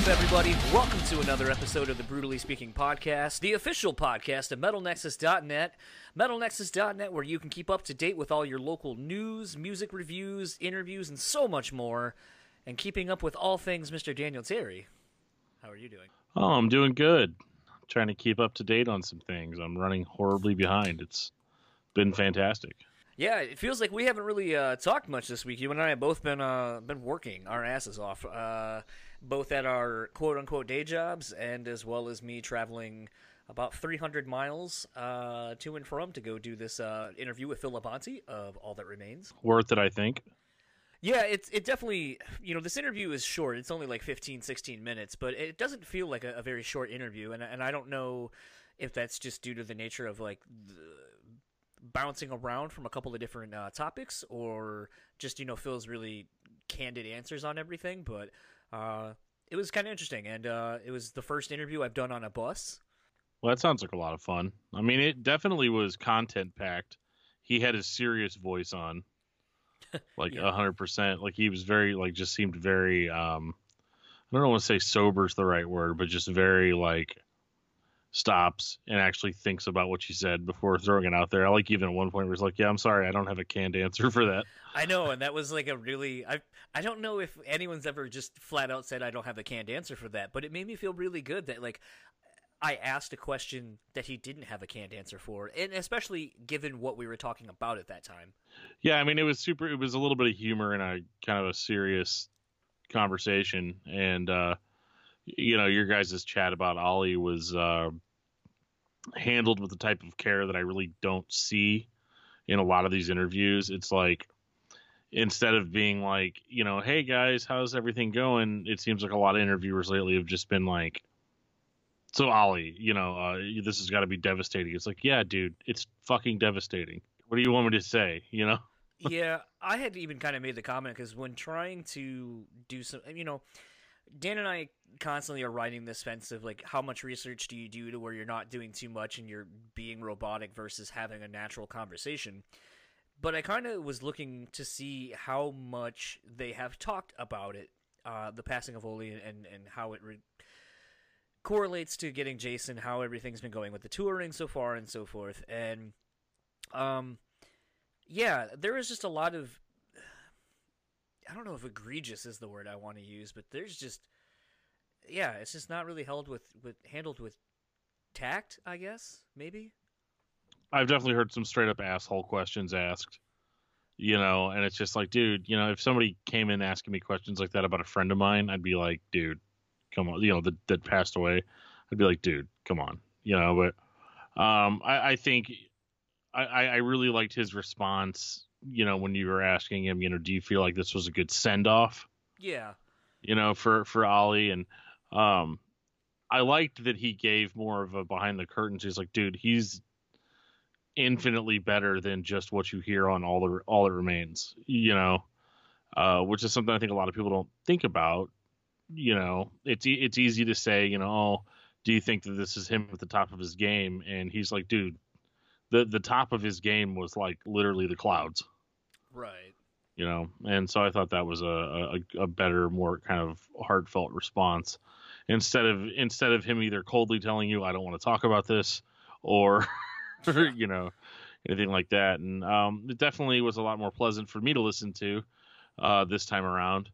up, everybody? Welcome to another episode of the Brutally Speaking Podcast, the official podcast of MetalNexus.net. MetalNexus.net, where you can keep up to date with all your local news, music reviews, interviews, and so much more. And keeping up with all things Mr. Daniel Terry. How are you doing? Oh, I'm doing good. I'm trying to keep up to date on some things. I'm running horribly behind. It's been fantastic. Yeah, it feels like we haven't really talked much this week. You and I have both been working our asses off, both at our quote-unquote day jobs and as well as me traveling about 300 miles to and from to go do this interview with Phil Labonte of All That Remains. Worth it, I think. Yeah, it definitely, you know, this interview is short. It's only like 15, 16 minutes, but it doesn't feel like a very short interview, and I don't know if that's just due to the nature of like bouncing around from a couple of different topics, or just, you know, Phil's really candid answers on everything. But it was kind of interesting, and it was the first interview I've done on a bus. Well, that sounds like a lot of fun. I mean, it definitely was content packed. He had his serious voice on, like 100%. Like, he was very, like, just seemed very, I don't want to say sober's the right word, but just very, like, stops and actually thinks about what she said before throwing it out there. I like even at one point where it's like, yeah, I'm sorry, I don't have a canned answer for that. I know, and that was like a really, I don't know if anyone's ever just flat out said I don't have a canned answer for that, but it made me feel really good that, like, I asked a question that he didn't have a canned answer for, and especially given what we were talking about at that time. Yeah, I mean, it was a little bit of humor and a kind of a serious conversation, and you know, your guys' chat about Ollie was handled with the type of care that I really don't see in a lot of these interviews. It's like, instead of being like, you know, hey guys, how's everything going? It seems like a lot of interviewers lately have just been like, so Ollie, you know, this has got to be devastating. It's like, yeah, dude, it's fucking devastating. What do you want me to say, you know? Yeah, I had even kind of made the comment because when trying to do some, you know, Dan and I constantly are riding this fence of, like, how much research do you do to where you're not doing too much and you're being robotic versus having a natural conversation. But I kind of was looking to see how much they have talked about it, the passing of Oli, and how it correlates to getting Jason, how everything's been going with the touring so far and so forth. And, yeah, there is just a lot of, I don't know if egregious is the word I want to use, but there's just, yeah, it's just not really handled with tact, I guess, maybe. I've definitely heard some straight up asshole questions asked, you know, and it's just like, dude, you know, if somebody came in asking me questions like that about a friend of mine, I'd be like, dude, come on, you know, that passed away. I'd be like, dude, come on, you know, but I think I really liked his response. You know, when you were asking him, you know, do you feel like this was a good send off? Yeah. You know, for Ollie. And I liked that he gave more of a behind the curtains. He's like, dude, he's infinitely better than just what you hear on All That Remains, you know, which is something I think a lot of people don't think about. You know, it's easy to say, you know, oh, do you think that this is him at the top of his game? And he's like, dude, the top of his game was like literally the clouds. Right. You know, and so I thought that was a better, more kind of heartfelt response instead of him either coldly telling you, I don't want to talk about this, or, you know, anything like that. And it definitely was a lot more pleasant for me to listen to this time around,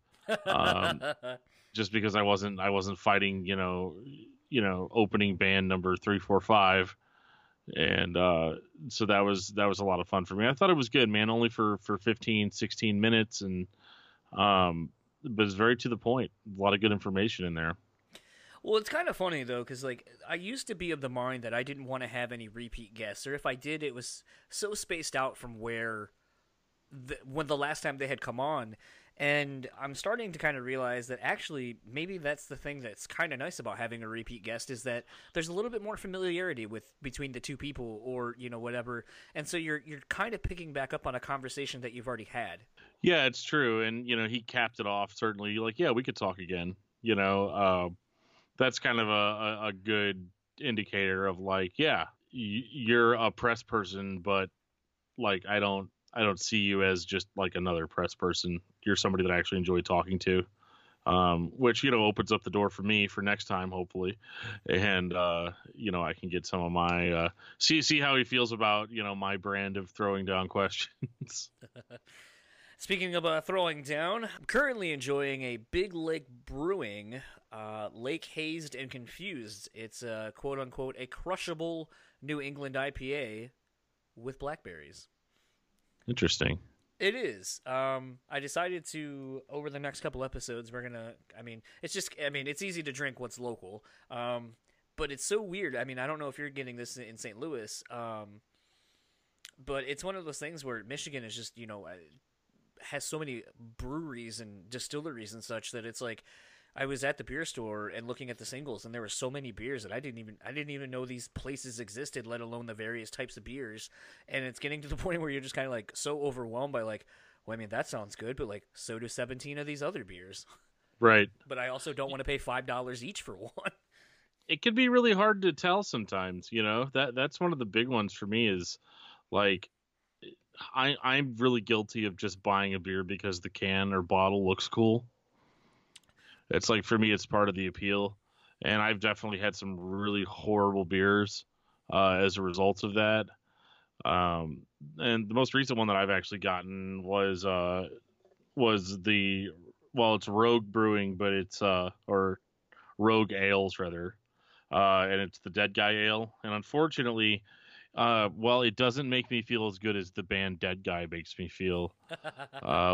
just because I wasn't fighting, you know, opening band number 3, 4, 5. And so that was a lot of fun for me. I thought it was good, man, only for 15, 16 minutes. And but it's very to the point. A lot of good information in there. Well, it's kind of funny, though, because, like, I used to be of the mind that I didn't want to have any repeat guests. Or if I did, it was so spaced out from when the last time they had come on. And I'm starting to kind of realize that actually maybe that's the thing that's kind of nice about having a repeat guest, is that there's a little bit more familiarity between the two people, or, you know, whatever. And so you're kind of picking back up on a conversation that you've already had. Yeah, it's true. And, you know, he capped it off, certainly. You're like, yeah, we could talk again. You know, that's kind of a good indicator of, like, yeah, you're a press person, but, like, I don't see you as just like another press person. You're somebody that I actually enjoy talking to. which, you know, opens up the door for me for next time, hopefully. And, you know, I can get some of my, see how he feels about, you know, my brand of throwing down questions. Speaking of throwing down, I'm currently enjoying a Big Lake Brewing, Lake Hazed and Confused. It's a quote unquote, a crushable New England IPA with blackberries. Interesting. It is. I decided to, over the next couple episodes, we're going to, I mean, it's just, I mean, it's easy to drink what's local, but it's so weird. I mean, I don't know if you're getting this in St. Louis, but it's one of those things where Michigan is just, you know, has so many breweries and distilleries and such that it's like, I was at the beer store and looking at the singles, and there were so many beers that I didn't even know these places existed, let alone the various types of beers. And it's getting to the point where you're just kind of like so overwhelmed by like, well, I mean, that sounds good, but like, so do 17 of these other beers. Right. But I also don't want to pay $5 each for one. It can be really hard to tell sometimes, you know, that's one of the big ones for me is like, I'm really guilty of just buying a beer because the can or bottle looks cool. It's like, for me, it's part of the appeal. And I've definitely had some really horrible beers as a result of that. And the most recent one that I've actually gotten was the, well, it's Rogue Brewing, but it's, or Rogue Ales, rather. And it's the Dead Guy Ale. And unfortunately, well, it doesn't make me feel as good as the band Dead Guy makes me feel,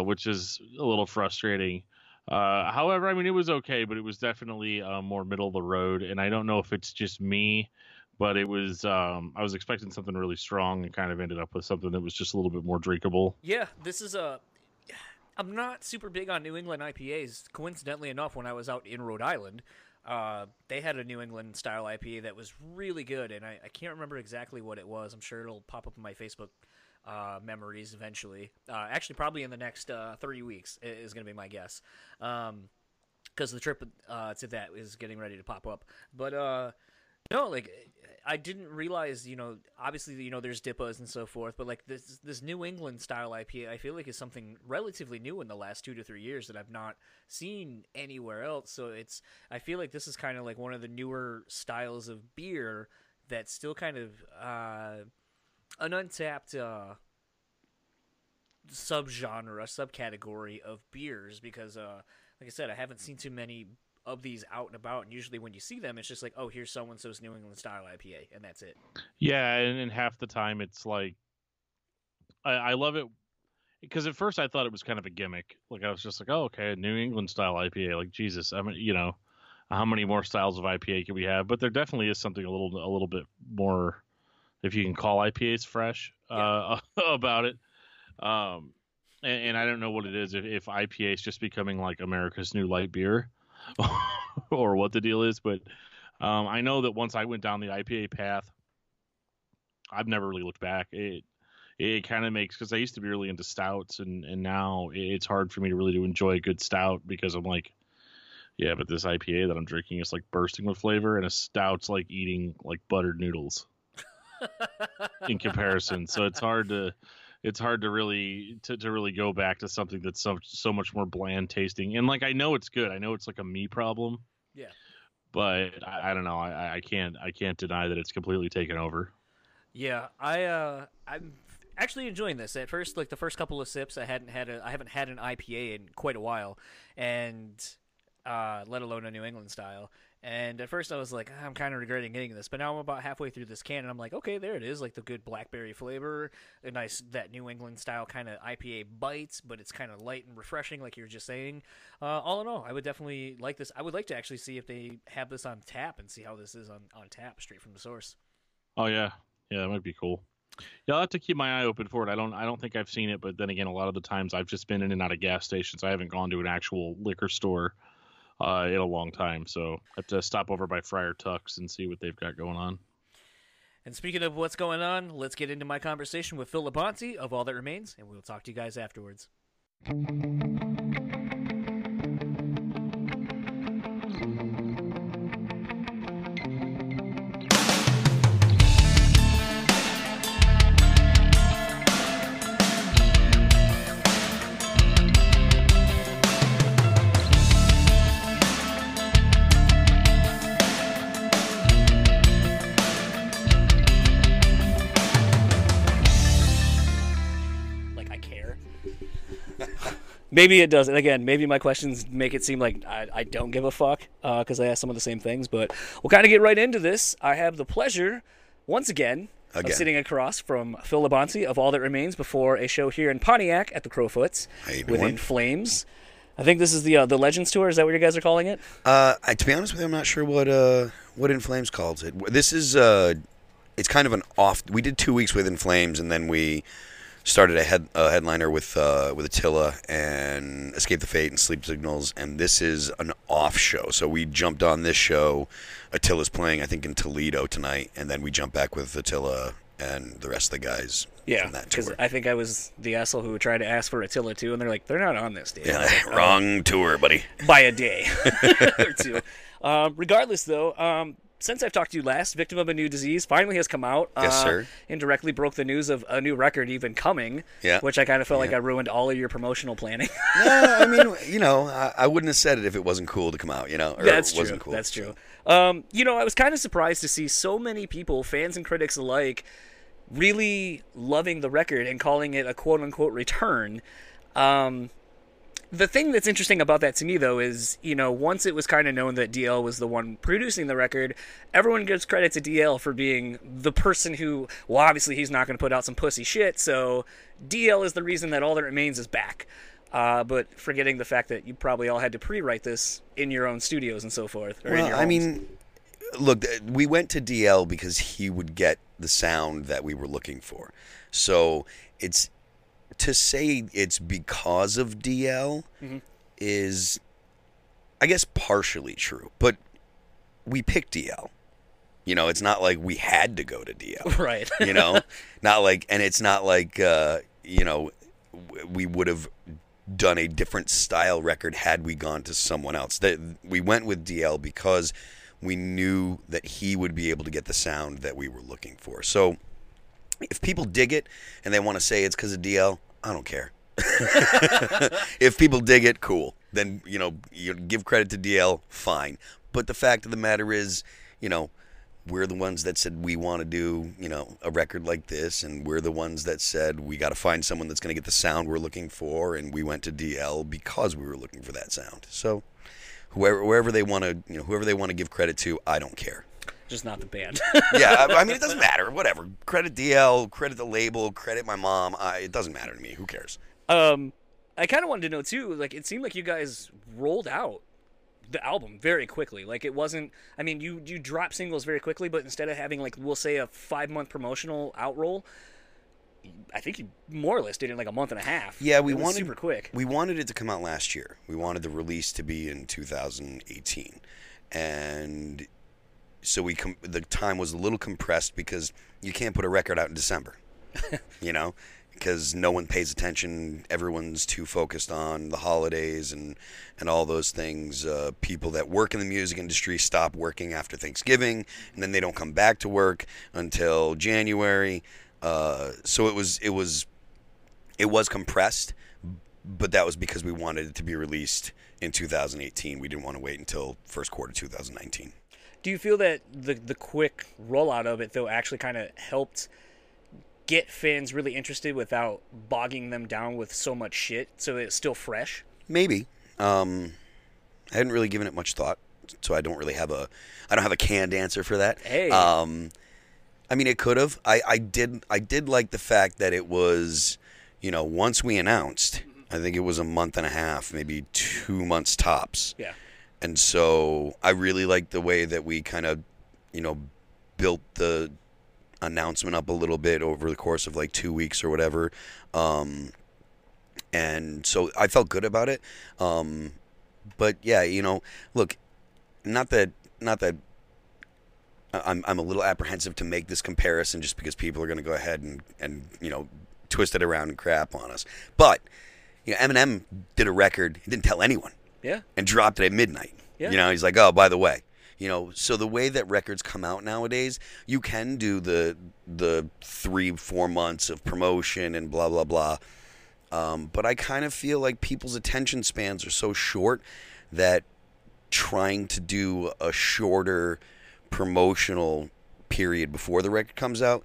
which is a little frustrating. However, I mean, it was okay, but it was definitely more middle of the road. And I don't know if it's just me, but it was, I was expecting something really strong and kind of ended up with something that was just a little bit more drinkable. Yeah, this is a, I'm not super big on New England IPAs. Coincidentally enough, when I was out in Rhode Island, they had a New England style IPA that was really good. And I can't remember exactly what it was. I'm sure it'll pop up in my Facebook memories eventually, actually probably in the next 30 weeks is going to be my guess, because the trip to that is getting ready to pop up. But no, like, I didn't realize, you know, obviously, you know, there's DIPAs and so forth, but like this New England style IPA, I feel like is something relatively new in the last 2 to 3 years that I've not seen anywhere else. So it's, I feel like this is kind of like one of the newer styles of beer that's still kind of an untapped subgenre, subcategory of beers, because like I said, I haven't seen too many of these out and about, and usually when you see them, it's just like, oh, here's so-and-so's New England style IPA, and that's it. Yeah, and half the time it's like, I love it, because at first I thought it was kind of a gimmick. Like, I was just like, oh, okay, New England style IPA, like, Jesus, I mean, you know, how many more styles of IPA can we have? But there definitely is something a little bit more, if you can call IPAs fresh, yeah, about it. And I don't know what it is, if IPA is just becoming like America's new light beer or what the deal is. But I know that once I went down the IPA path, I've never really looked back. It kind of makes, because I used to be really into stouts, and now it's hard for me to really to enjoy a good stout, because I'm like, yeah, but this IPA that I'm drinking is like bursting with flavor, and a stout's like eating like buttered noodles in comparison. So it's hard to really to really go back to something that's so much more bland tasting. And like, I know it's good, I know it's like a me problem, yeah, but I don't know, I can't deny that it's completely taken over. Yeah, I'm actually enjoying this. At first, like the first couple of sips, I haven't had an IPA in quite a while, and let alone a New England style. And at first I was like, I'm kind of regretting getting this, but now I'm about halfway through this can, and I'm like, okay, there it is, like the good blackberry flavor, a nice, that New England style kind of IPA bites, but it's kind of light and refreshing, like you were just saying. All in all, I would definitely like this. I would like to actually see if they have this on tap and see how this is on tap straight from the source. Oh yeah, yeah, that might be cool. Yeah, I'll have to keep my eye open for it. I don't think I've seen it, but then again, a lot of the times I've just been in and out of gas stations. I haven't gone to an actual liquor store in a long time, so I have to stop over by Friar Tux and see what they've got going on. And speaking of what's going on, let's get into my conversation with Phil Labonte of All That Remains, and we'll talk to you guys afterwards. Maybe it doesn't. Again, maybe my questions make it seem like I don't give a fuck because I asked some of the same things. But we'll kind of get right into this. I have the pleasure, once again. Of sitting across from Phil Labonte of All That Remains before a show here in Pontiac at the Crowfoots with In Flames. I think this is the Legends Tour. Is that what you guys are calling it? To be honest with you, I'm not sure what In Flames calls it. This is it's kind of an off. We did 2 weeks with In Flames, and then we started a headliner with Attila and Escape the Fate and Sleep Signals, and this is an off show. So we jumped on this show. Attila's playing, I think, in Toledo tonight, and then we jump back with Attila and the rest of the guys. Yeah, because I think I was the asshole who tried to ask for Attila too, and they're like, they're not on this day. Yeah, like, wrong tour, buddy. By a day or two. Regardless, though, since I've talked to you last, Victim of a New Disease finally has come out. Yes, sir. Indirectly broke the news of a new record even coming, which I kind of felt like I ruined all of your promotional planning. No, I mean, you know, I wouldn't have said it if it wasn't cool to come out, you know? Or that's true. Cool. That's true. You know, I was kind of surprised to see so many people, fans and critics alike, really loving the record and calling it a quote-unquote return. The thing that's interesting about that to me, though, is, you know, once it was kind of known that DL was the one producing the record, everyone gives credit to DL for being the person who, well, obviously he's not going to put out some pussy shit, so DL is the reason that All That Remains is back. But forgetting the fact that you probably all had to pre-write this in your own studios and so forth. Or well, in your homes. I mean, look, we went to DL because he would get the sound that we were looking for. So it's... To say it's because of DL is, I guess, partially true. But we picked DL. You know, it's not like we had to go to DL. Right. You know? Not like, and it's not like, you know, we would have done a different style record had we gone to someone else. We went with DL because we knew that he would be able to get the sound that we were looking for. So... If people dig it and they want to say it's because of DL, I don't care. If people dig it, cool. Then, you know, you give credit to DL, fine. But the fact of the matter is, you know, we're the ones that said we want to do, you know, a record like this. And we're the ones that said we got to find someone that's going to get the sound we're looking for. And we went to DL because we were looking for that sound. So whoever they want to, you know, whoever they want to give credit to, I don't care. Just not the band. Yeah, I mean, it doesn't matter. Whatever. Credit DL, credit the label, credit my mom. It doesn't matter to me. Who cares? I kind of wanted to know, too, like, it seemed like you guys rolled out the album very quickly. Like, it wasn't, I mean, you drop singles very quickly, but instead of having, like, we'll say a 5-month promotional outroll, I think you more or less did it in, like, a month and a half. Yeah, we wanted super quick. We wanted it to come out last year. We wanted the release to be in 2018. And... So the time was a little compressed because you can't put a record out in December, you know, because no one pays attention. Everyone's too focused on the holidays and all those things. People that work in the music industry stop working after Thanksgiving, and then they don't come back to work until January. So it was compressed, but that was because we wanted it to be released in 2018. We didn't want to wait until first quarter 2019. Do you feel that the quick rollout of it, though, actually kind of helped get fans really interested without bogging them down with so much shit so that it's still fresh? Maybe. I hadn't really given it much thought, so I don't have a canned answer for that. Hey. I mean, it could have. I did like the fact that it was, you know, once we announced, I think it was a month and a half, maybe 2 months tops. Yeah. And so I really liked the way that we kind of, you know, built the announcement up a little bit over the course of like 2 weeks or whatever. And so I felt good about it. But yeah, you know, look, not that I'm a little apprehensive to make this comparison just because people are going to go ahead and, you know, twist it around and crap on us. But, you know, Eminem did a record. He didn't tell anyone. Yeah. And dropped it at midnight. Yeah. You know, he's like, oh, by the way. You know, so the way that records come out nowadays, you can do the 3-4 months of promotion and blah, blah, blah. But I kind of feel like people's attention spans are so short that trying to do a shorter promotional period before the record comes out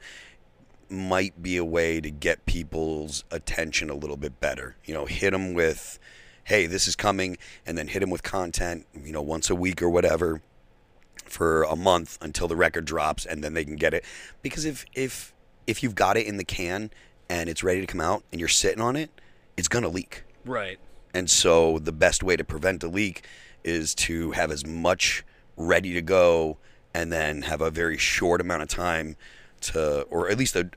might be a way to get people's attention a little bit better. You know, hit them with, hey, this is coming, and then hit them with content, you know, once a week or whatever for a month until the record drops, and then they can get it. Because if you've got it in the can and it's ready to come out and you're sitting on it, it's going to leak. Right. And so the best way to prevent a leak is to have as much ready to go and then have a very short amount of time to, or at least an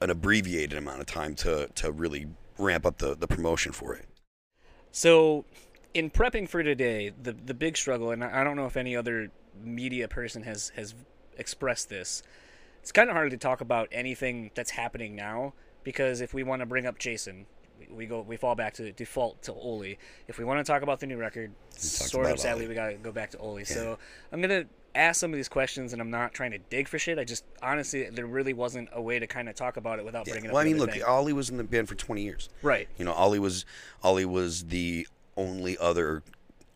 abbreviated amount of time to really ramp up the promotion for it. So in prepping for today, the big struggle, and I don't know if any other media person has expressed this, it's kind of hard to talk about anything that's happening now, because if we want to bring up Jason, we fall back to default to Oli. If we want to talk about the new record, sort of sadly, we got to go back to Oli. Yeah. So I'm going to ask some of these questions, and I'm not trying to dig for shit. I just, honestly, there really wasn't a way to kind of talk about it without bringing up the thing. Oli was in the band for 20 years. Right. You know, Oli was the only other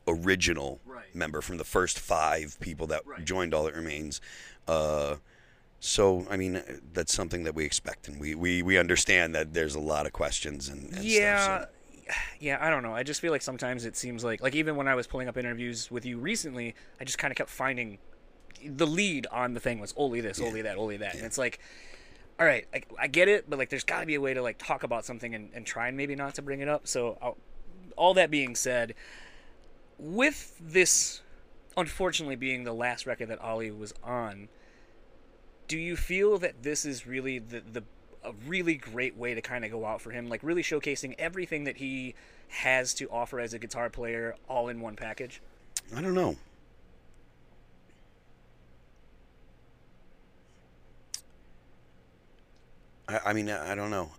original member from the first five people that joined All That Remains. So, I mean, that's something that we expect, and we understand that there's a lot of questions and stuff. So. Yeah, I don't know. I just feel like sometimes it seems like even when I was pulling up interviews with you recently, I just kind of kept finding the lead on the thing was Oli this, Oli that. Yeah. And it's like, all right, I get it, but, like, there's got to be a way to, like, talk about something and try and maybe not to bring it up. So, all that being said, with this unfortunately being the last record that Oli was on, do you feel that this is really a really great way to kind of go out for him, like really showcasing everything that he has to offer as a guitar player all in one package? I don't know. I mean, I don't know.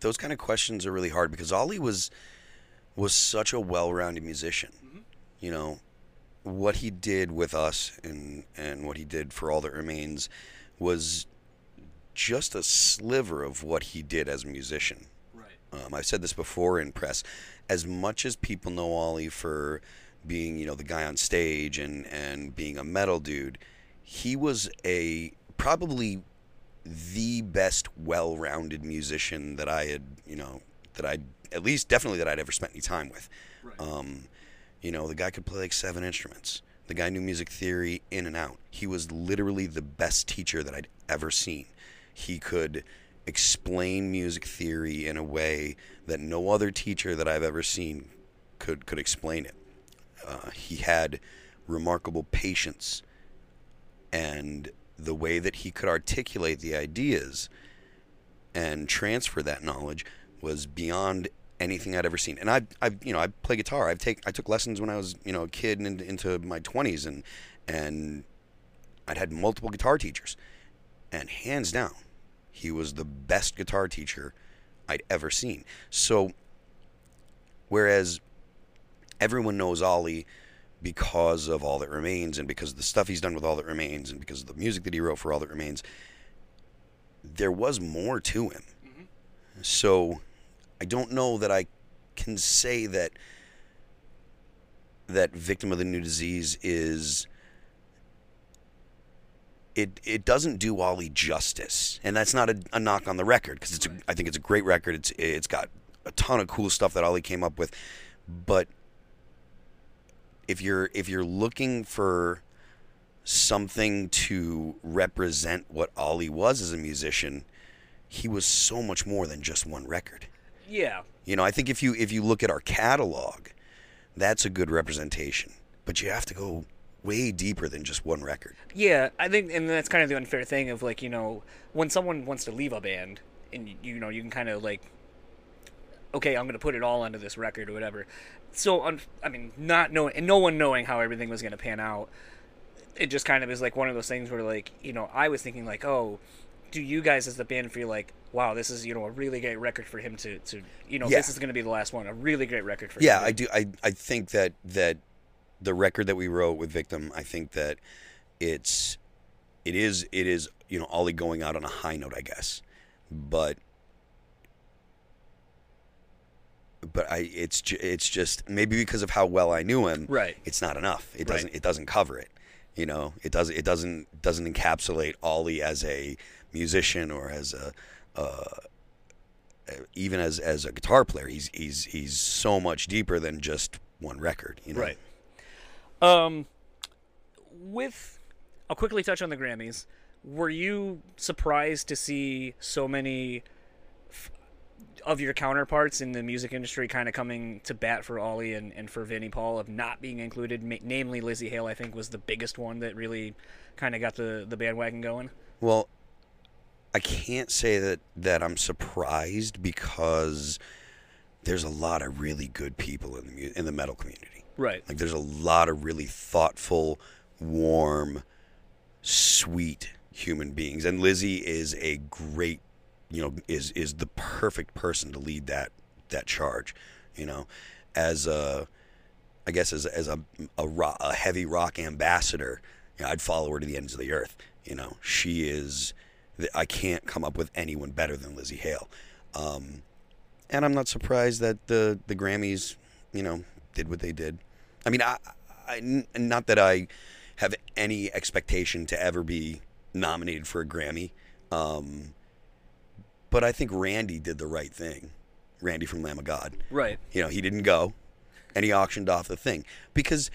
Those kind of questions are really hard because Oli was such a well-rounded musician, you know. What he did with us and what he did for All That Remains was just a sliver of what he did as a musician. Right. I've said this before in press. As much as people know Oli for being, you know, the guy on stage and being a metal dude, he was probably the best well-rounded musician that I had, you know, that I'd ever spent any time with. Right. You know, the guy could play like seven instruments. The guy knew music theory in and out. He was literally the best teacher that I'd ever seen. He could explain music theory in a way that no other teacher that I've ever seen could explain it. He had remarkable patience. And the way that he could articulate the ideas and transfer that knowledge was beyond anything I'd ever seen. And I play guitar. I took lessons when I was, you know, a kid and into my 20s, and I'd had multiple guitar teachers. And hands down, he was the best guitar teacher I'd ever seen. So, whereas everyone knows Oli because of All That Remains and because of the stuff he's done with All That Remains and because of the music that he wrote for All That Remains, there was more to him. Mm-hmm. So I don't know that I can say that Victim of the New Disease is, it doesn't do Oli justice. And that's not a knock on the record, because I think it's a great record. It's got a ton of cool stuff that Oli came up with. But if you're looking for something to represent what Oli was as a musician, he was so much more than just one record. Yeah. You know, I think if you look at our catalog, that's a good representation. But you have to go way deeper than just one record. Yeah, I think, and that's kind of the unfair thing of, like, you know, when someone wants to leave a band, and, you know, you can kind of, like, okay, I'm going to put it all onto this record or whatever. So, I mean, not knowing, and no one knowing how everything was going to pan out, it just kind of is, like, one of those things where, like, you know, I was thinking, like, oh, do you guys as the band feel like, wow, this is, you know, a really great record for him to you know, this is going to be the last one, a really great record for him. Yeah, I do. I think that the record that we wrote with Victim, I think that it is, you know, Oli going out on a high note, I guess. But it's just maybe because of how well I knew him, right, it's not enough. It doesn't cover it. You know, it doesn't encapsulate Ollie as a musician or as a even as a guitar player. He's so much deeper than just one record. You know? Right. I'll quickly touch on the Grammys. Were you surprised to see so many of your counterparts in the music industry kind of coming to bat for Ollie and for Vinnie Paul of not being included, namely Lizzie Hale, I think, was the biggest one that really kind of got the bandwagon going? Well, I can't say that I'm surprised, because there's a lot of really good people in the metal community. Right. Like, there's a lot of really thoughtful, warm, sweet human beings, and Lizzie is a great, you know, is the perfect person to lead that charge, you know, as a, I guess as a heavy rock ambassador. You know, I'd follow her to the ends of the earth. You know, she is. I can't come up with anyone better than Lizzie Hale, and I'm not surprised that the Grammys, you know, did what they did. I mean, I not that I have any expectation to ever be nominated for a Grammy, but I think Randy did the right thing. Randy from Lamb of God, right? You know, he didn't go, and he auctioned off the thing, because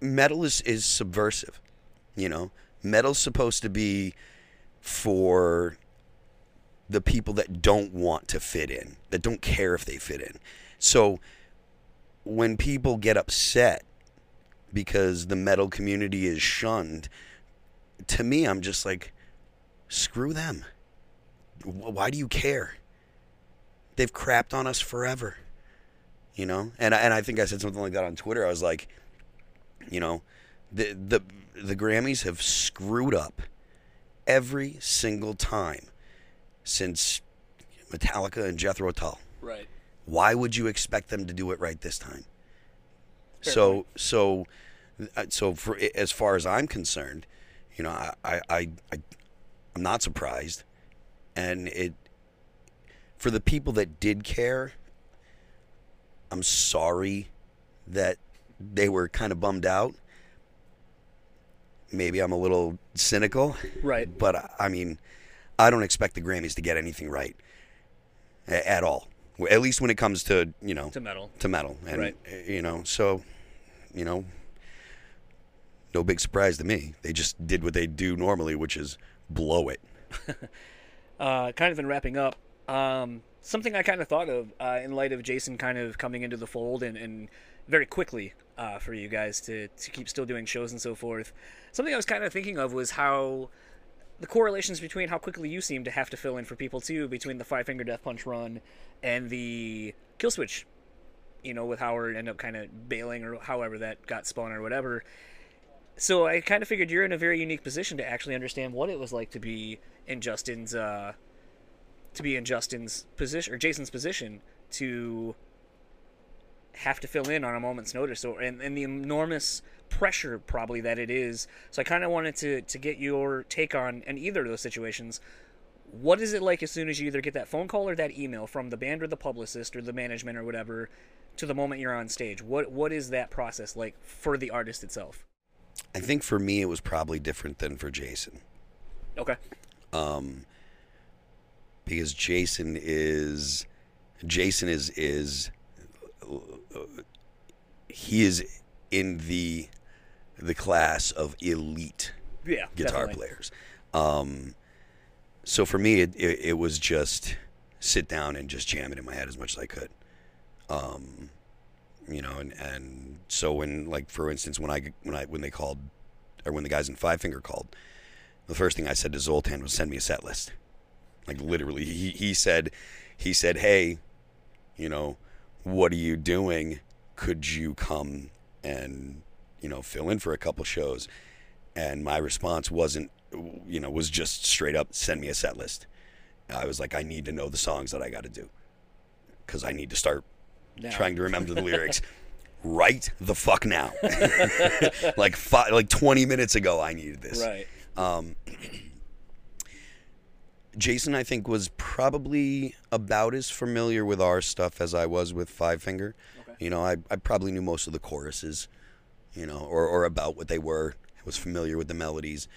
metal is subversive. You know, metal's supposed to be for the people that don't want to fit in, that don't care if they fit in. So when people get upset because the metal community is shunned, to me, I'm just like, screw them. Why do you care? They've crapped on us forever, you know? And I think I said something like that on Twitter. I was like, you know, the Grammys have screwed up every single time since Metallica and Jethro Tull. Right. Why would you expect them to do it right this time? Fair point. So for as far as I'm concerned, you know, I'm not surprised, and it for the people that did care, I'm sorry that they were kind of bummed out. Maybe I'm a little cynical, right? But I mean, I don't expect the Grammys to get anything right at all. At least when it comes to, you know, to metal, and right. You know, so, you know, no big surprise to me. They just did what they do normally, which is blow it. Kind of in wrapping up, something I kind of thought of in light of Jason kind of coming into the fold and very quickly for you guys to keep still doing shows and so forth. Something I was kind of thinking of was how the correlations between how quickly you seem to have to fill in for people too, between the Five Finger Death Punch run and the Killswitch, you know, with Howard end up kind of bailing or however that got spun or whatever. So I kind of figured you're in a very unique position to actually understand what it was like to be in Justin's position, or Jason's position, to have to fill in on a moment's notice, and the enormous pressure probably that it is. So I kind of wanted to get your take on, in either of those situations, what is it like as soon as you either get that phone call or that email from the band or the publicist or the management or whatever to the moment you're on stage? What is that process like for the artist itself? I think for me it was probably different than for Jason. Okay. Because Jason is he is in the class of elite guitar definitely. Players. So for me, it was just sit down and just jam it in my head as much as I could. You know, and so when, like, for instance, when they called, or when the guys in Five Finger called, the first thing I said to Zoltan was, send me a set list. Like, literally, he said, hey, you know, what are you doing? Could you come and, you know, fill in for a couple shows? And my response wasn't, you know, was just straight up, send me a set list. I was like, I need to know the songs that I got to do, because I need to start trying to remember the lyrics right the fuck now. like 20 minutes ago, I needed this. Right. Jason, I think, was probably about as familiar with our stuff as I was with Five Finger. Okay. You know, I probably knew most of the choruses, you know, or about what they were. I was familiar with the melodies,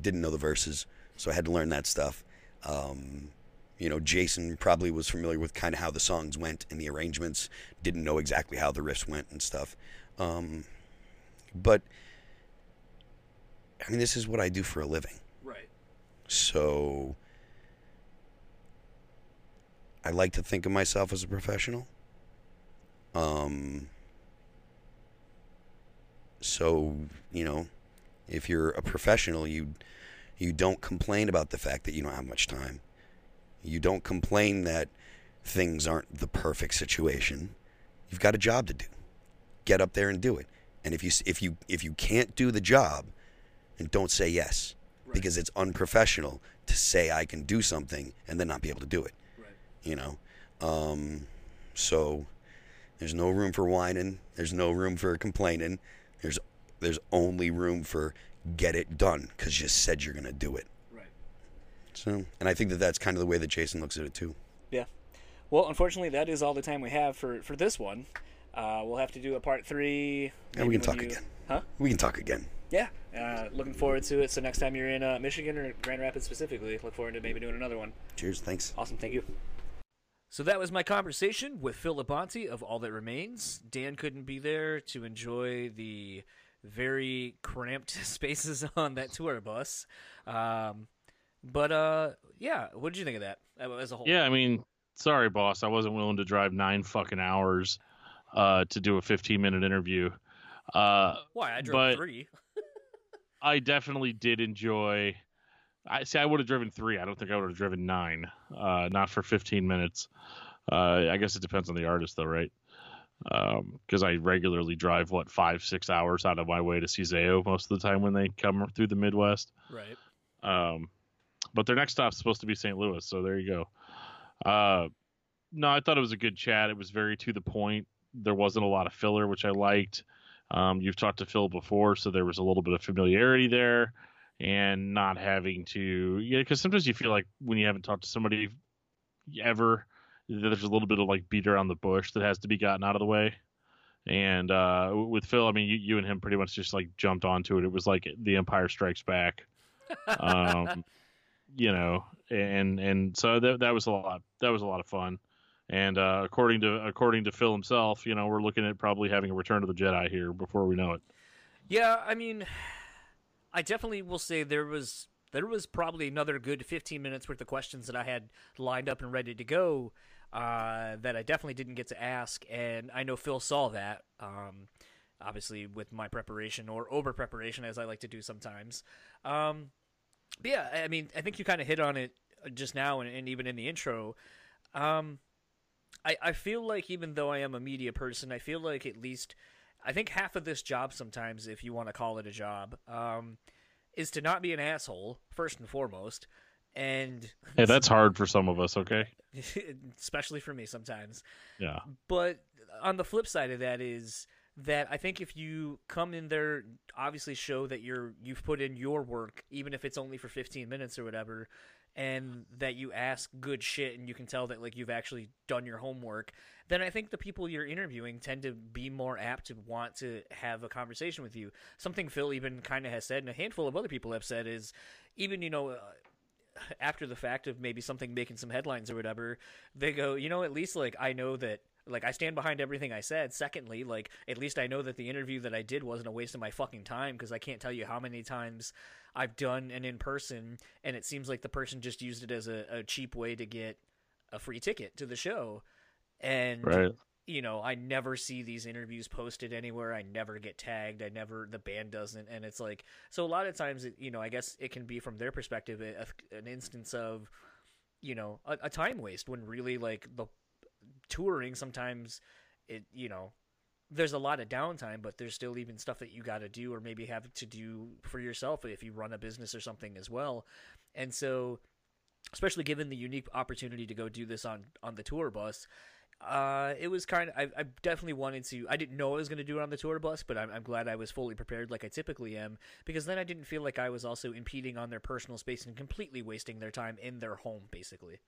didn't know the verses, so I had to learn that stuff. You know, Jason probably was familiar with kind of how the songs went and the arrangements, didn't know exactly how the riffs went and stuff. But, I mean, this is what I do for a living. Right. So, I like to think of myself as a professional. So, you know, if you're a professional, you don't complain about the fact that you don't have much time. You don't complain that things aren't the perfect situation. You've got a job to do. Get up there and do it. And if you can't do the job, then don't say yes. Right. Because it's unprofessional to say I can do something and then not be able to do it. Right. You know? So there's no room for whining. There's no room for complaining. There's only room for get it done because you said you're going to do it. So, and I think that that's kind of the way that Jason looks at it, too. Yeah. Well, unfortunately, that is all the time we have for this one. We'll have to do a part 3. And we can talk again. Huh? We can talk again. Yeah. Looking forward to it. So next time you're in Michigan or Grand Rapids specifically, look forward to maybe doing another one. Cheers. Thanks. Awesome. Thank you. So that was my conversation with Phil Labonte of All That Remains. Dan couldn't be there to enjoy the very cramped spaces on that tour bus. But, yeah, what did you think of that as a whole? Yeah, I mean, sorry, boss. I wasn't willing to drive 9 fucking hours to do a 15-minute interview. Why? I drove 3. I definitely did enjoy. I would have driven 3. I don't think I would have driven 9, not for 15 minutes. I guess it depends on the artist, though, right? Because I regularly drive, 5-6 hours out of my way to see Zayo most of the time when they come through the Midwest. Right. But their next stop's supposed to be St. Louis, so there you go. No, I thought it was a good chat. It was very to the point. There wasn't a lot of filler, which I liked. You've talked to Phil before, so there was a little bit of familiarity there and not having to... Yeah, because sometimes you feel like when you haven't talked to somebody ever, there's a little bit of beat around the bush that has to be gotten out of the way. And with Phil, I mean, you and him pretty much just jumped onto it. It was like The Empire Strikes Back. You know, and so that was a lot. That was a lot of fun. And according to Phil himself, you know, we're looking at probably having a Return of the Jedi here before we know it. Yeah, I mean, I definitely will say there was probably another good 15 minutes worth of questions that I had lined up and ready to go that I definitely didn't get to ask, and I know Phil saw that. Obviously, with my preparation or over preparation, as I like to do sometimes. But yeah, I mean, I think you kind of hit on it just now and even in the intro. I feel like even though I am a media person, I feel like at least I think half of this job sometimes, if you want to call it a job, is to not be an asshole, first and foremost. And hey, that's hard for some of us, okay? Especially for me sometimes. Yeah. But on the flip side of that is that I think if you come in there, obviously show that you've put in your work, even if it's only for 15 minutes or whatever, and that you ask good shit and you can tell that you've actually done your homework, then I think the people you're interviewing tend to be more apt to want to have a conversation with you. Something Phil even kind of has said, and a handful of other people have said, is even, you know, after the fact of maybe something making some headlines or whatever, they go, you know, at least I know that I stand behind everything I said. Secondly, at least I know that the interview that I did wasn't a waste of my fucking time, because I can't tell you how many times I've done an in-person, and it seems like the person just used it as a cheap way to get a free ticket to the show. And, right. You know, I never see these interviews posted anywhere. I never get tagged. The band doesn't. And it's so a lot of times, you know, I guess it can be from their perspective an instance of, you know, a time waste, when really the touring sometimes, it, you know, there's a lot of downtime, but there's still even stuff that you got to do, or maybe have to do for yourself if you run a business or something as well. And so, especially given the unique opportunity to go do this on the tour bus, it was kind of, I definitely wanted to, I didn't know I was going to do it on the tour bus, but I'm glad I was fully prepared like I typically am, because then I didn't feel like I was also impeding on their personal space and completely wasting their time in their home, basically.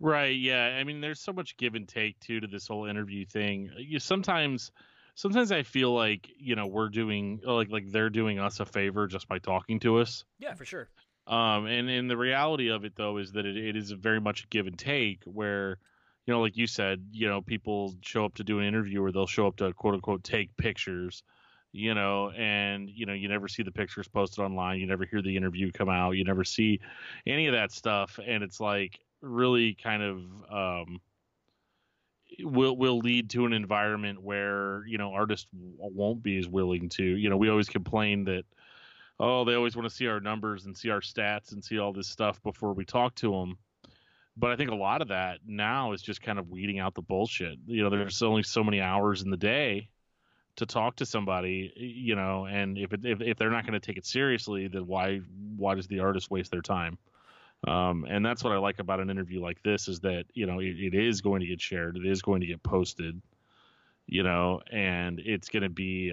Right, yeah. I mean, there's so much give and take, too, to this whole interview thing. Sometimes sometimes I feel like, you know, we're doing like they're doing us a favor just by talking to us. Yeah, for sure. And the reality of it, though, is that it is very much a give and take where, you know, like you said, you know, people show up to do an interview or they'll show up to, quote unquote, take pictures, you know, and, you know, you never see the pictures posted online. You never hear the interview come out. You never see any of that stuff. And it's like really kind of will lead to an environment where, you know, artists won't be as willing to, you know, we always complain that, oh, they always want to see our numbers and see our stats and see all this stuff before we talk to them. But I think a lot of that now is just kind of weeding out the bullshit. You know, there's only so many hours in the day to talk to somebody, you know, and if they're not going to take it seriously, then why does the artist waste their time? And that's what I like about an interview like this is that, you know, it is going to get shared. It is going to get posted, you know, and it's going to be,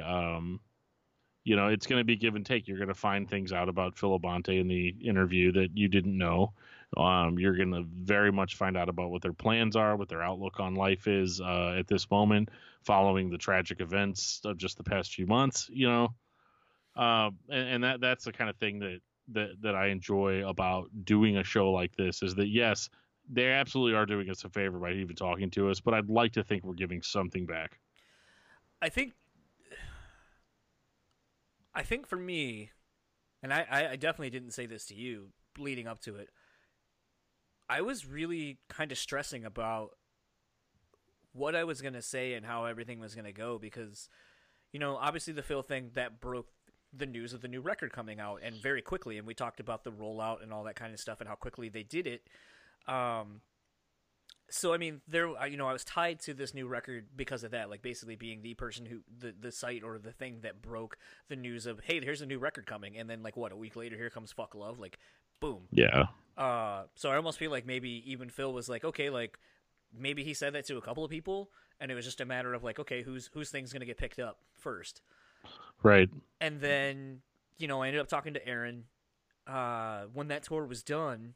you know, it's going to be give and take. You're going to find things out about Phil Labonte in the interview that you didn't know. You're going to very much find out about what their plans are, what their outlook on life is at this moment, following the tragic events of just the past few months, you know. And that's the kind of thing that I enjoy about doing a show like this is that, yes, they absolutely are doing us a favor by even talking to us, but I'd like to think we're giving something back. I think for me, and I definitely didn't say this to you leading up to it, I was really kind of stressing about what I was going to say and how everything was going to go because, you know, obviously the Phil thing, that broke the news of the new record coming out and very quickly, and we talked about the rollout and all that kind of stuff and how quickly they did it. So, I mean, there, you know, I was tied to this new record because of that, like basically being the person who the site or the thing that broke the news of, hey, here's a new record coming. And then like, what, a week later, here comes Fuck Love, like boom. Yeah. So I almost feel like maybe even Phil was like, okay, like maybe he said that to a couple of people and it was just a matter of like, okay, whose thing's going to get picked up first. Right. And then, you know, I ended up talking to Aaron when that tour was done.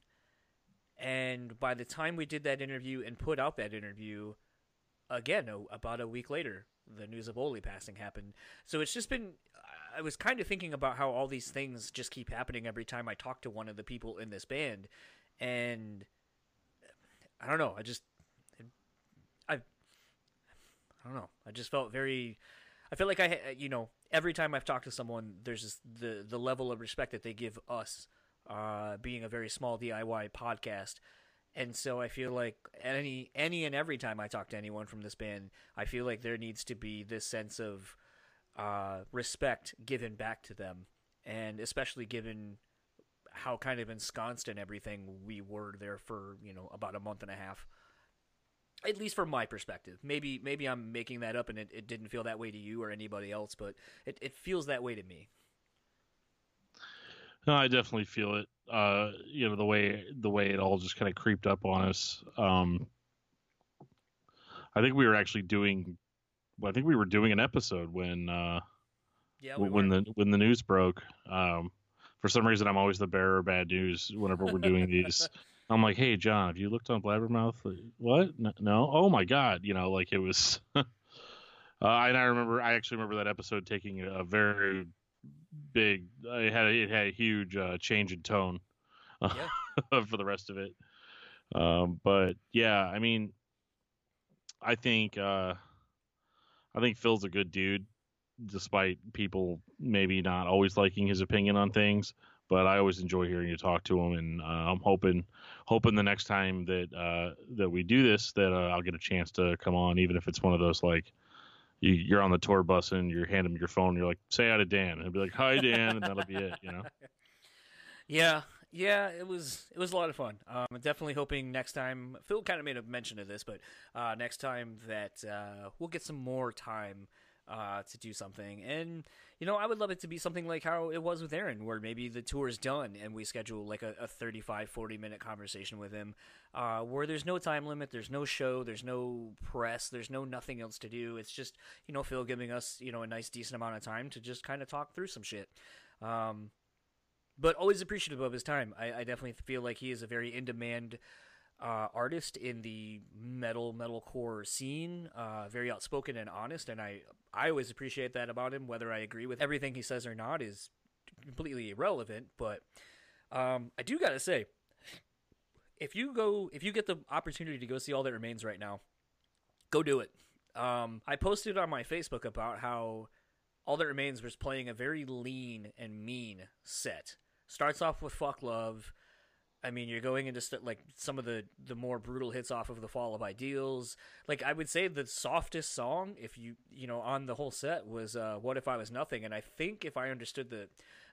And by the time we did that interview and put out that interview, again, about a week later, the news of Oli passing happened. So it's just been – I was kind of thinking about how all these things just keep happening every time I talk to one of the people in this band. And I don't know. I don't know. I just felt very – I feel like I – you know, every time I've talked to someone, there's just the level of respect that they give us. Being a very small DIY podcast. And so I feel like any and every time I talk to anyone from this band, I feel like there needs to be this sense of respect given back to them. And especially given how kind of ensconced in everything we were there for, you know, about a month and a half. At least from my perspective. Maybe I'm making that up and it didn't feel that way to you or anybody else, but it feels that way to me. No, I definitely feel it. You know, the way it all just kind of creeped up on us. I think we were actually doing an episode when the news broke. For some reason, I'm always the bearer of bad news whenever we're doing these. I'm like, hey, John, have you looked on Blabbermouth? What? No. Oh my God! You know, like it was. And I actually remember that episode taking a very big, it had a huge change in tone for the rest of it. But yeah, I mean, I think Phil's a good dude, despite people maybe not always liking his opinion on things. But I always enjoy hearing you talk to him, and I'm hoping the next time that we do this, that I'll get a chance to come on, even if it's one of those like, you're on the tour bus and you hand him your phone and you're like, say hi to Dan. And he'll be like, hi, Dan. And that'll be it, you know? Yeah. It was a lot of fun. I'm definitely hoping next time, Phil kind of made a mention of this, but next time that we'll get some more time to do something. And, you know, I would love it to be something like how it was with Aaron, where maybe the tour is done and we schedule like a 35-40 minute conversation with him where there's no time limit, there's no show, there's no press, there's no nothing else to do. It's just, you know, Phil giving us, you know, a nice decent amount of time to just kind of talk through some shit. But always appreciative of his time. I definitely feel like he is a very in-demand artist in the metalcore scene, very outspoken and honest, and I always appreciate that about him. Whether I agree with everything he says or not is completely irrelevant, but I do gotta say, if you get the opportunity to go see All That Remains right now, go do it. I posted on my Facebook about how All That Remains was playing a very lean and mean set. Starts off with Fuck Love. I mean, you're going into some of the more brutal hits off of The Fall of Ideals. Like, I would say the softest song, if you know, on the whole set was What If I Was Nothing. And I think if I understood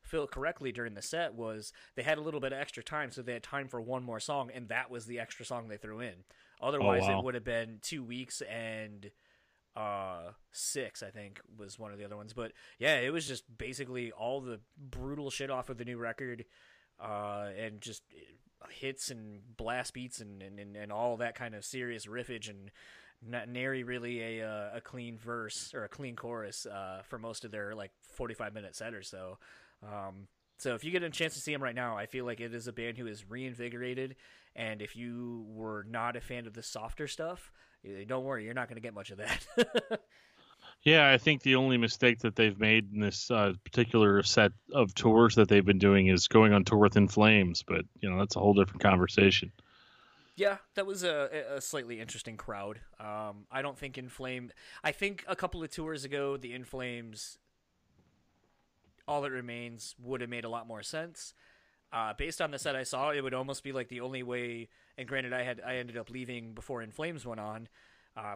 Phil correctly during the set was they had a little bit of extra time, so they had time for one more song, and that was the extra song they threw in. Otherwise, It would have been 2 weeks and 6, I think, was one of the other ones. But, yeah, it was just basically all the brutal shit off of the new record. And just hits and blast beats and all that kind of serious riffage, and not nary really a clean verse or a clean chorus for most of their 45-minute set or so. So if you get a chance to see them right now, I feel like it is a band who is reinvigorated. And if you were not a fan of the softer stuff, don't worry, you're not going to get much of that. Yeah, I think the only mistake that they've made in this particular set of tours that they've been doing is going on tour with In Flames, but that's a whole different conversation. Yeah, that was a slightly interesting crowd. I don't think I think a couple of tours ago, the In Flames, All That Remains would have made a lot more sense. Based on the set I saw, it would almost be like the only way. And granted, I ended up leaving before In Flames went on,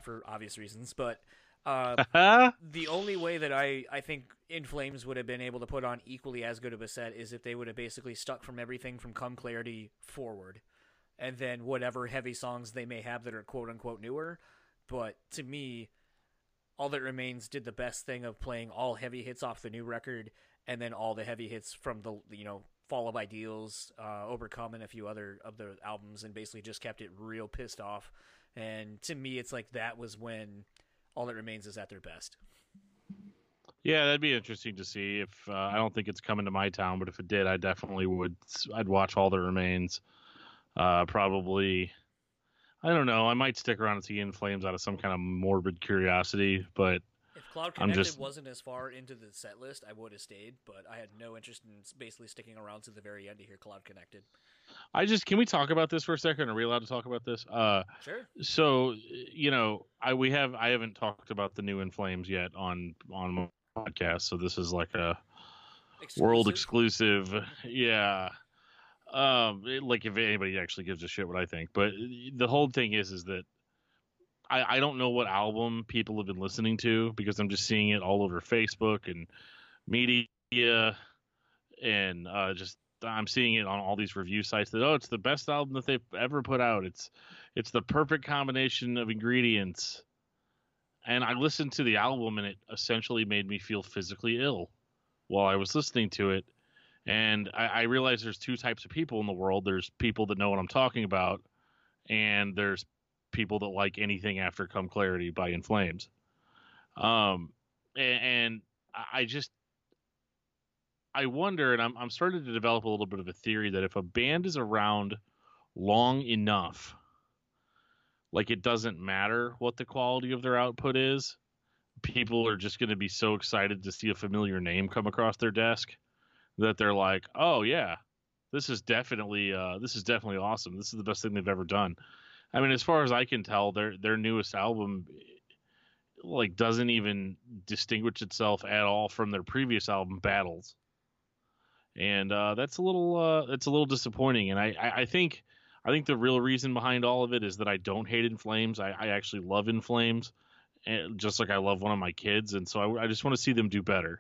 for obvious reasons, but. The only way that I think In Flames would have been able to put on equally as good of a set is if they would have basically stuck from everything from Come Clarity forward, and then whatever heavy songs they may have that are quote-unquote newer. But to me, All That Remains did the best thing of playing all heavy hits off the new record, and then all the heavy hits from the Fall of Ideals, Overcome, and a few other of the albums, and basically just kept it real pissed off. And to me, it's like that was when All That Remains is at their best. Yeah, that'd be interesting to see. If I don't think it's coming to my town, but if it did, I definitely would. I'd watch All That Remains. Probably, I don't know. I might stick around and see In Flames out of some kind of morbid curiosity. But if Cloud Connected wasn't as far into the set list, I would have stayed. But I had no interest in basically sticking around to the very end to hear Cloud Connected. Can we talk about this for a second? Are we allowed to talk about this? Sure. So, I haven't talked about the new In Flames yet on my podcast, so this is like a world exclusive. Yeah. If anybody actually gives a shit what I think, but the whole thing is that I don't know what album people have been listening to, because I'm just seeing it all over Facebook and media, and just. I'm seeing it on all these review sites that, it's the best album that they've ever put out. It's the perfect combination of ingredients. And I listened to the album, and it essentially made me feel physically ill while I was listening to it. And I realized there's two types of people in the world. There's people that know what I'm talking about, and there's people that like anything after Come Clarity by In Flames. And I just, I wonder, and I'm starting to develop a little bit of a theory that if a band is around long enough, it doesn't matter what the quality of their output is. People are just going to be so excited to see a familiar name come across their desk that they're like, "Oh yeah, this is definitely awesome. This is the best thing they've ever done." I mean, as far as I can tell, their newest album doesn't even distinguish itself at all from their previous album, Battles. And that's a little disappointing. And I think the real reason behind all of it is that I don't hate In Flames. I actually love In Flames, and just like I love one of my kids. And so I just want to see them do better,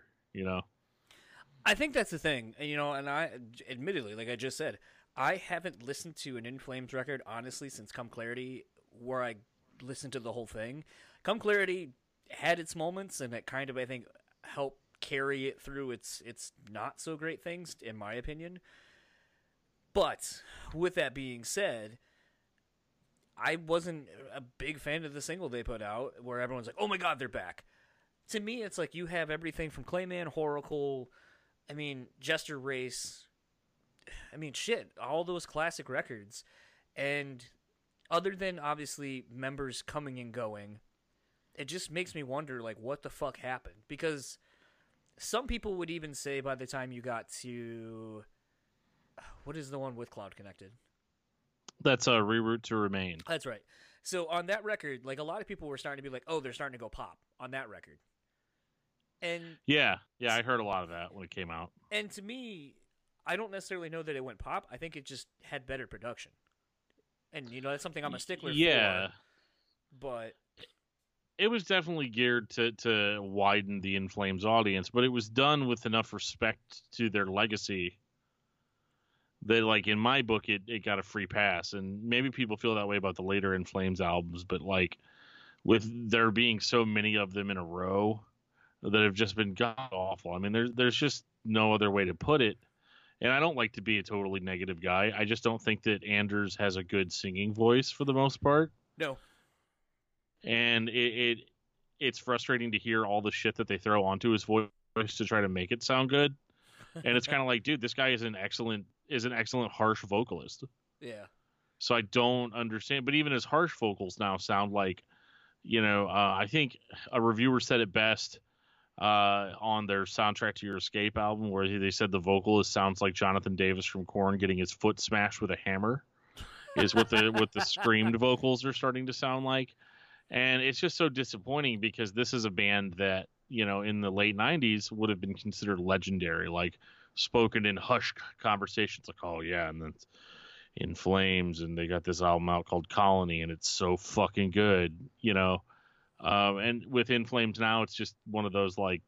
I think that's the thing, and I admittedly, like I just said, I haven't listened to an In Flames record, honestly, since Come Clarity, where I listened to the whole thing. Come Clarity had its moments, and it kind of, I think, helped carry it through its not so great things, in my opinion. But with that being said, I wasn't a big fan of the single they put out, where everyone's like, "Oh my god, they're back." To me, it's like you have everything from Clayman, Horacle, Jester Race, shit, all those classic records, and other than obviously members coming and going, it just makes me wonder, like, what the fuck happened? Because some people would even say by the time you got to, what is the one with Cloud Connected? That's a Reroute to Remain. That's right. So on that record, like, a lot of people were starting to be like, oh, they're starting to go pop on that record. And yeah, I heard a lot of that when it came out. And to me, I don't necessarily know that it went pop. I think it just had better production. And, you know, that's something I'm a stickler for. But it was definitely geared to widen the In Flames audience, but it was done with enough respect to their legacy that, like, in my book, it got a free pass. And maybe people feel that way about the later In Flames albums, but, like, with there being so many of them in a row that have just been god-awful. I mean, there's just no other way to put it. And I don't like to be a totally negative guy. I just don't think that Anders has a good singing voice for the most part. No. And it's frustrating to hear all the shit that they throw onto his voice to try to make it sound good. And it's kind of like, dude, this guy is an excellent harsh vocalist. Yeah. So I don't understand. But even his harsh vocals now sound like, you know, I think a reviewer said it best on their Soundtrack to Your Escape album, where they said the vocalist sounds like Jonathan Davis from Korn getting his foot smashed with a hammer is what the screamed vocals are starting to sound like. And it's just so disappointing, because this is a band that, you know, in the late 90s would have been considered legendary, like spoken in hushed conversations, like, oh yeah, and then it's In Flames, and they got this album out called Colony, and it's so fucking good, you know. And with In Flames now, it's just one of those, like,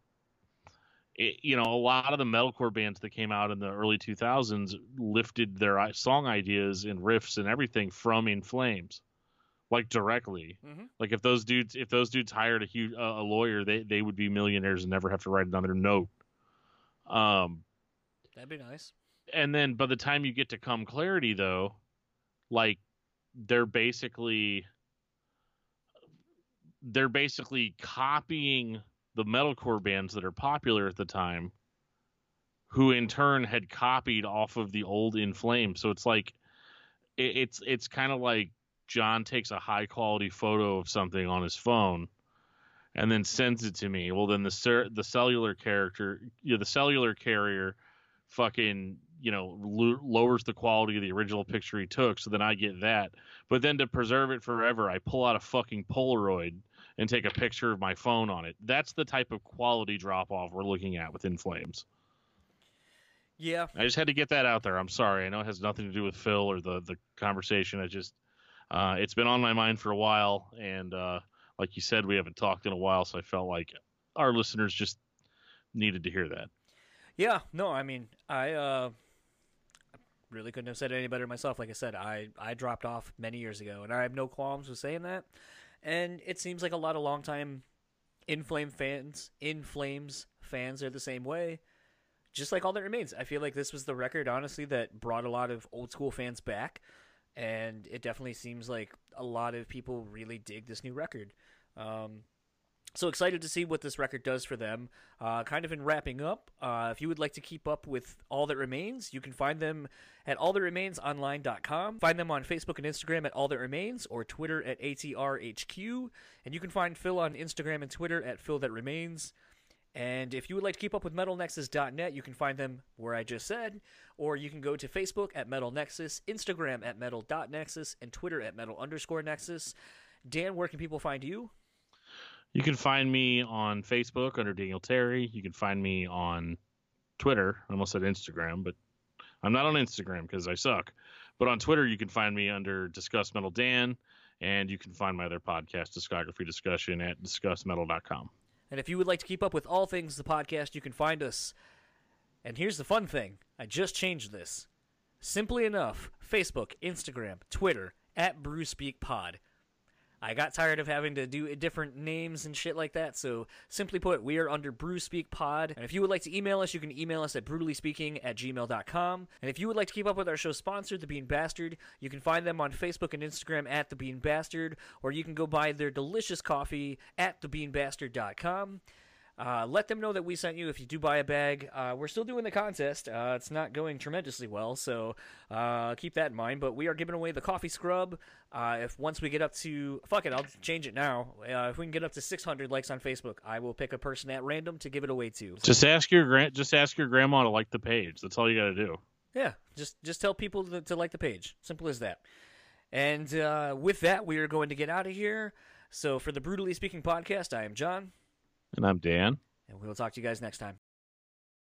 you know, a lot of the metalcore bands that came out in the early 2000s lifted their song ideas and riffs and everything from In Flames, like, directly. Mm-hmm. Like, if those dudes hired a huge a lawyer, they would be millionaires and never have to write another note. That'd be nice. And then by the time you get to Come Clarity, though, like, they're basically copying the metalcore bands that are popular at the time, who in turn had copied off of the old In Flames. So it's like, it's kind of like John takes a high quality photo of something on his phone and then sends it to me. Well, then the cellular carrier fucking, you know, lowers the quality of the original picture he took, so then I get that. But then to preserve it forever, I pull out a fucking Polaroid and take a picture of my phone on it. That's the type of quality drop-off we're looking at with In Flames. Yeah. I just had to get that out there. I'm sorry. I know it has nothing to do with Phil or the conversation. I just, it's been on my mind for a while, and like you said, we haven't talked in a while, so I felt like our listeners just needed to hear that. Yeah, no, I mean, I really couldn't have said it any better myself. Like I said, I dropped off many years ago, and I have no qualms with saying that. And it seems like a lot of longtime In Flames fans are the same way, just like All That Remains. I feel like this was the record, honestly, that brought a lot of old-school fans back, and it definitely seems like a lot of people really dig this new record. So excited to see what this record does for them. Kind of in wrapping up, if you would like to keep up with All That Remains, you can find them at allthatremainsonline.com. Find them on Facebook and Instagram at All That Remains, or Twitter at ATRHQ. And you can find Phil on Instagram and Twitter at PhilThatRemains. And if you would like to keep up with MetalNexus.net, you can find them where I just said, or you can go to Facebook at MetalNexus, Instagram at Metal.Nexus, and Twitter at Metal_Nexus. Dan, where can people find you? You can find me on Facebook under Daniel Terry. You can find me on Twitter. I almost said Instagram, but I'm not on Instagram because I suck. But on Twitter, you can find me under Discuss Metal Dan, and you can find my other podcast, Discography Discussion, at discussmetal.com. And if you would like to keep up with all things the podcast, you can find us. And here's the fun thing. I just changed this. Simply enough, Facebook, Instagram, Twitter, at BrewSpeak Pod. I got tired of having to do different names and shit like that, so simply put, we are under BrewSpeak Pod. And if you would like to email us, you can email us at brutallyspeaking@gmail.com. And if you would like to keep up with our show sponsor, The Bean Bastard, you can find them on Facebook and Instagram at The Bean Bastard, or you can go buy their delicious coffee at TheBeanBastard.com. Let them know that we sent you if you do buy a bag. We're still doing the contest. It's not going tremendously well, so keep that in mind. But we are giving away the coffee scrub. If once we get up to... Fuck it, I'll change it now. If we can get up to 600 likes on Facebook, I will pick a person at random to give it away to. Just ask your grandma to like the page. That's all you got to do. Yeah, just tell people to like the page. Simple as that. And with that, we are going to get out of here. So for the Brutally Speaking Podcast, I am John. And I'm Dan. And we'll talk to you guys next time.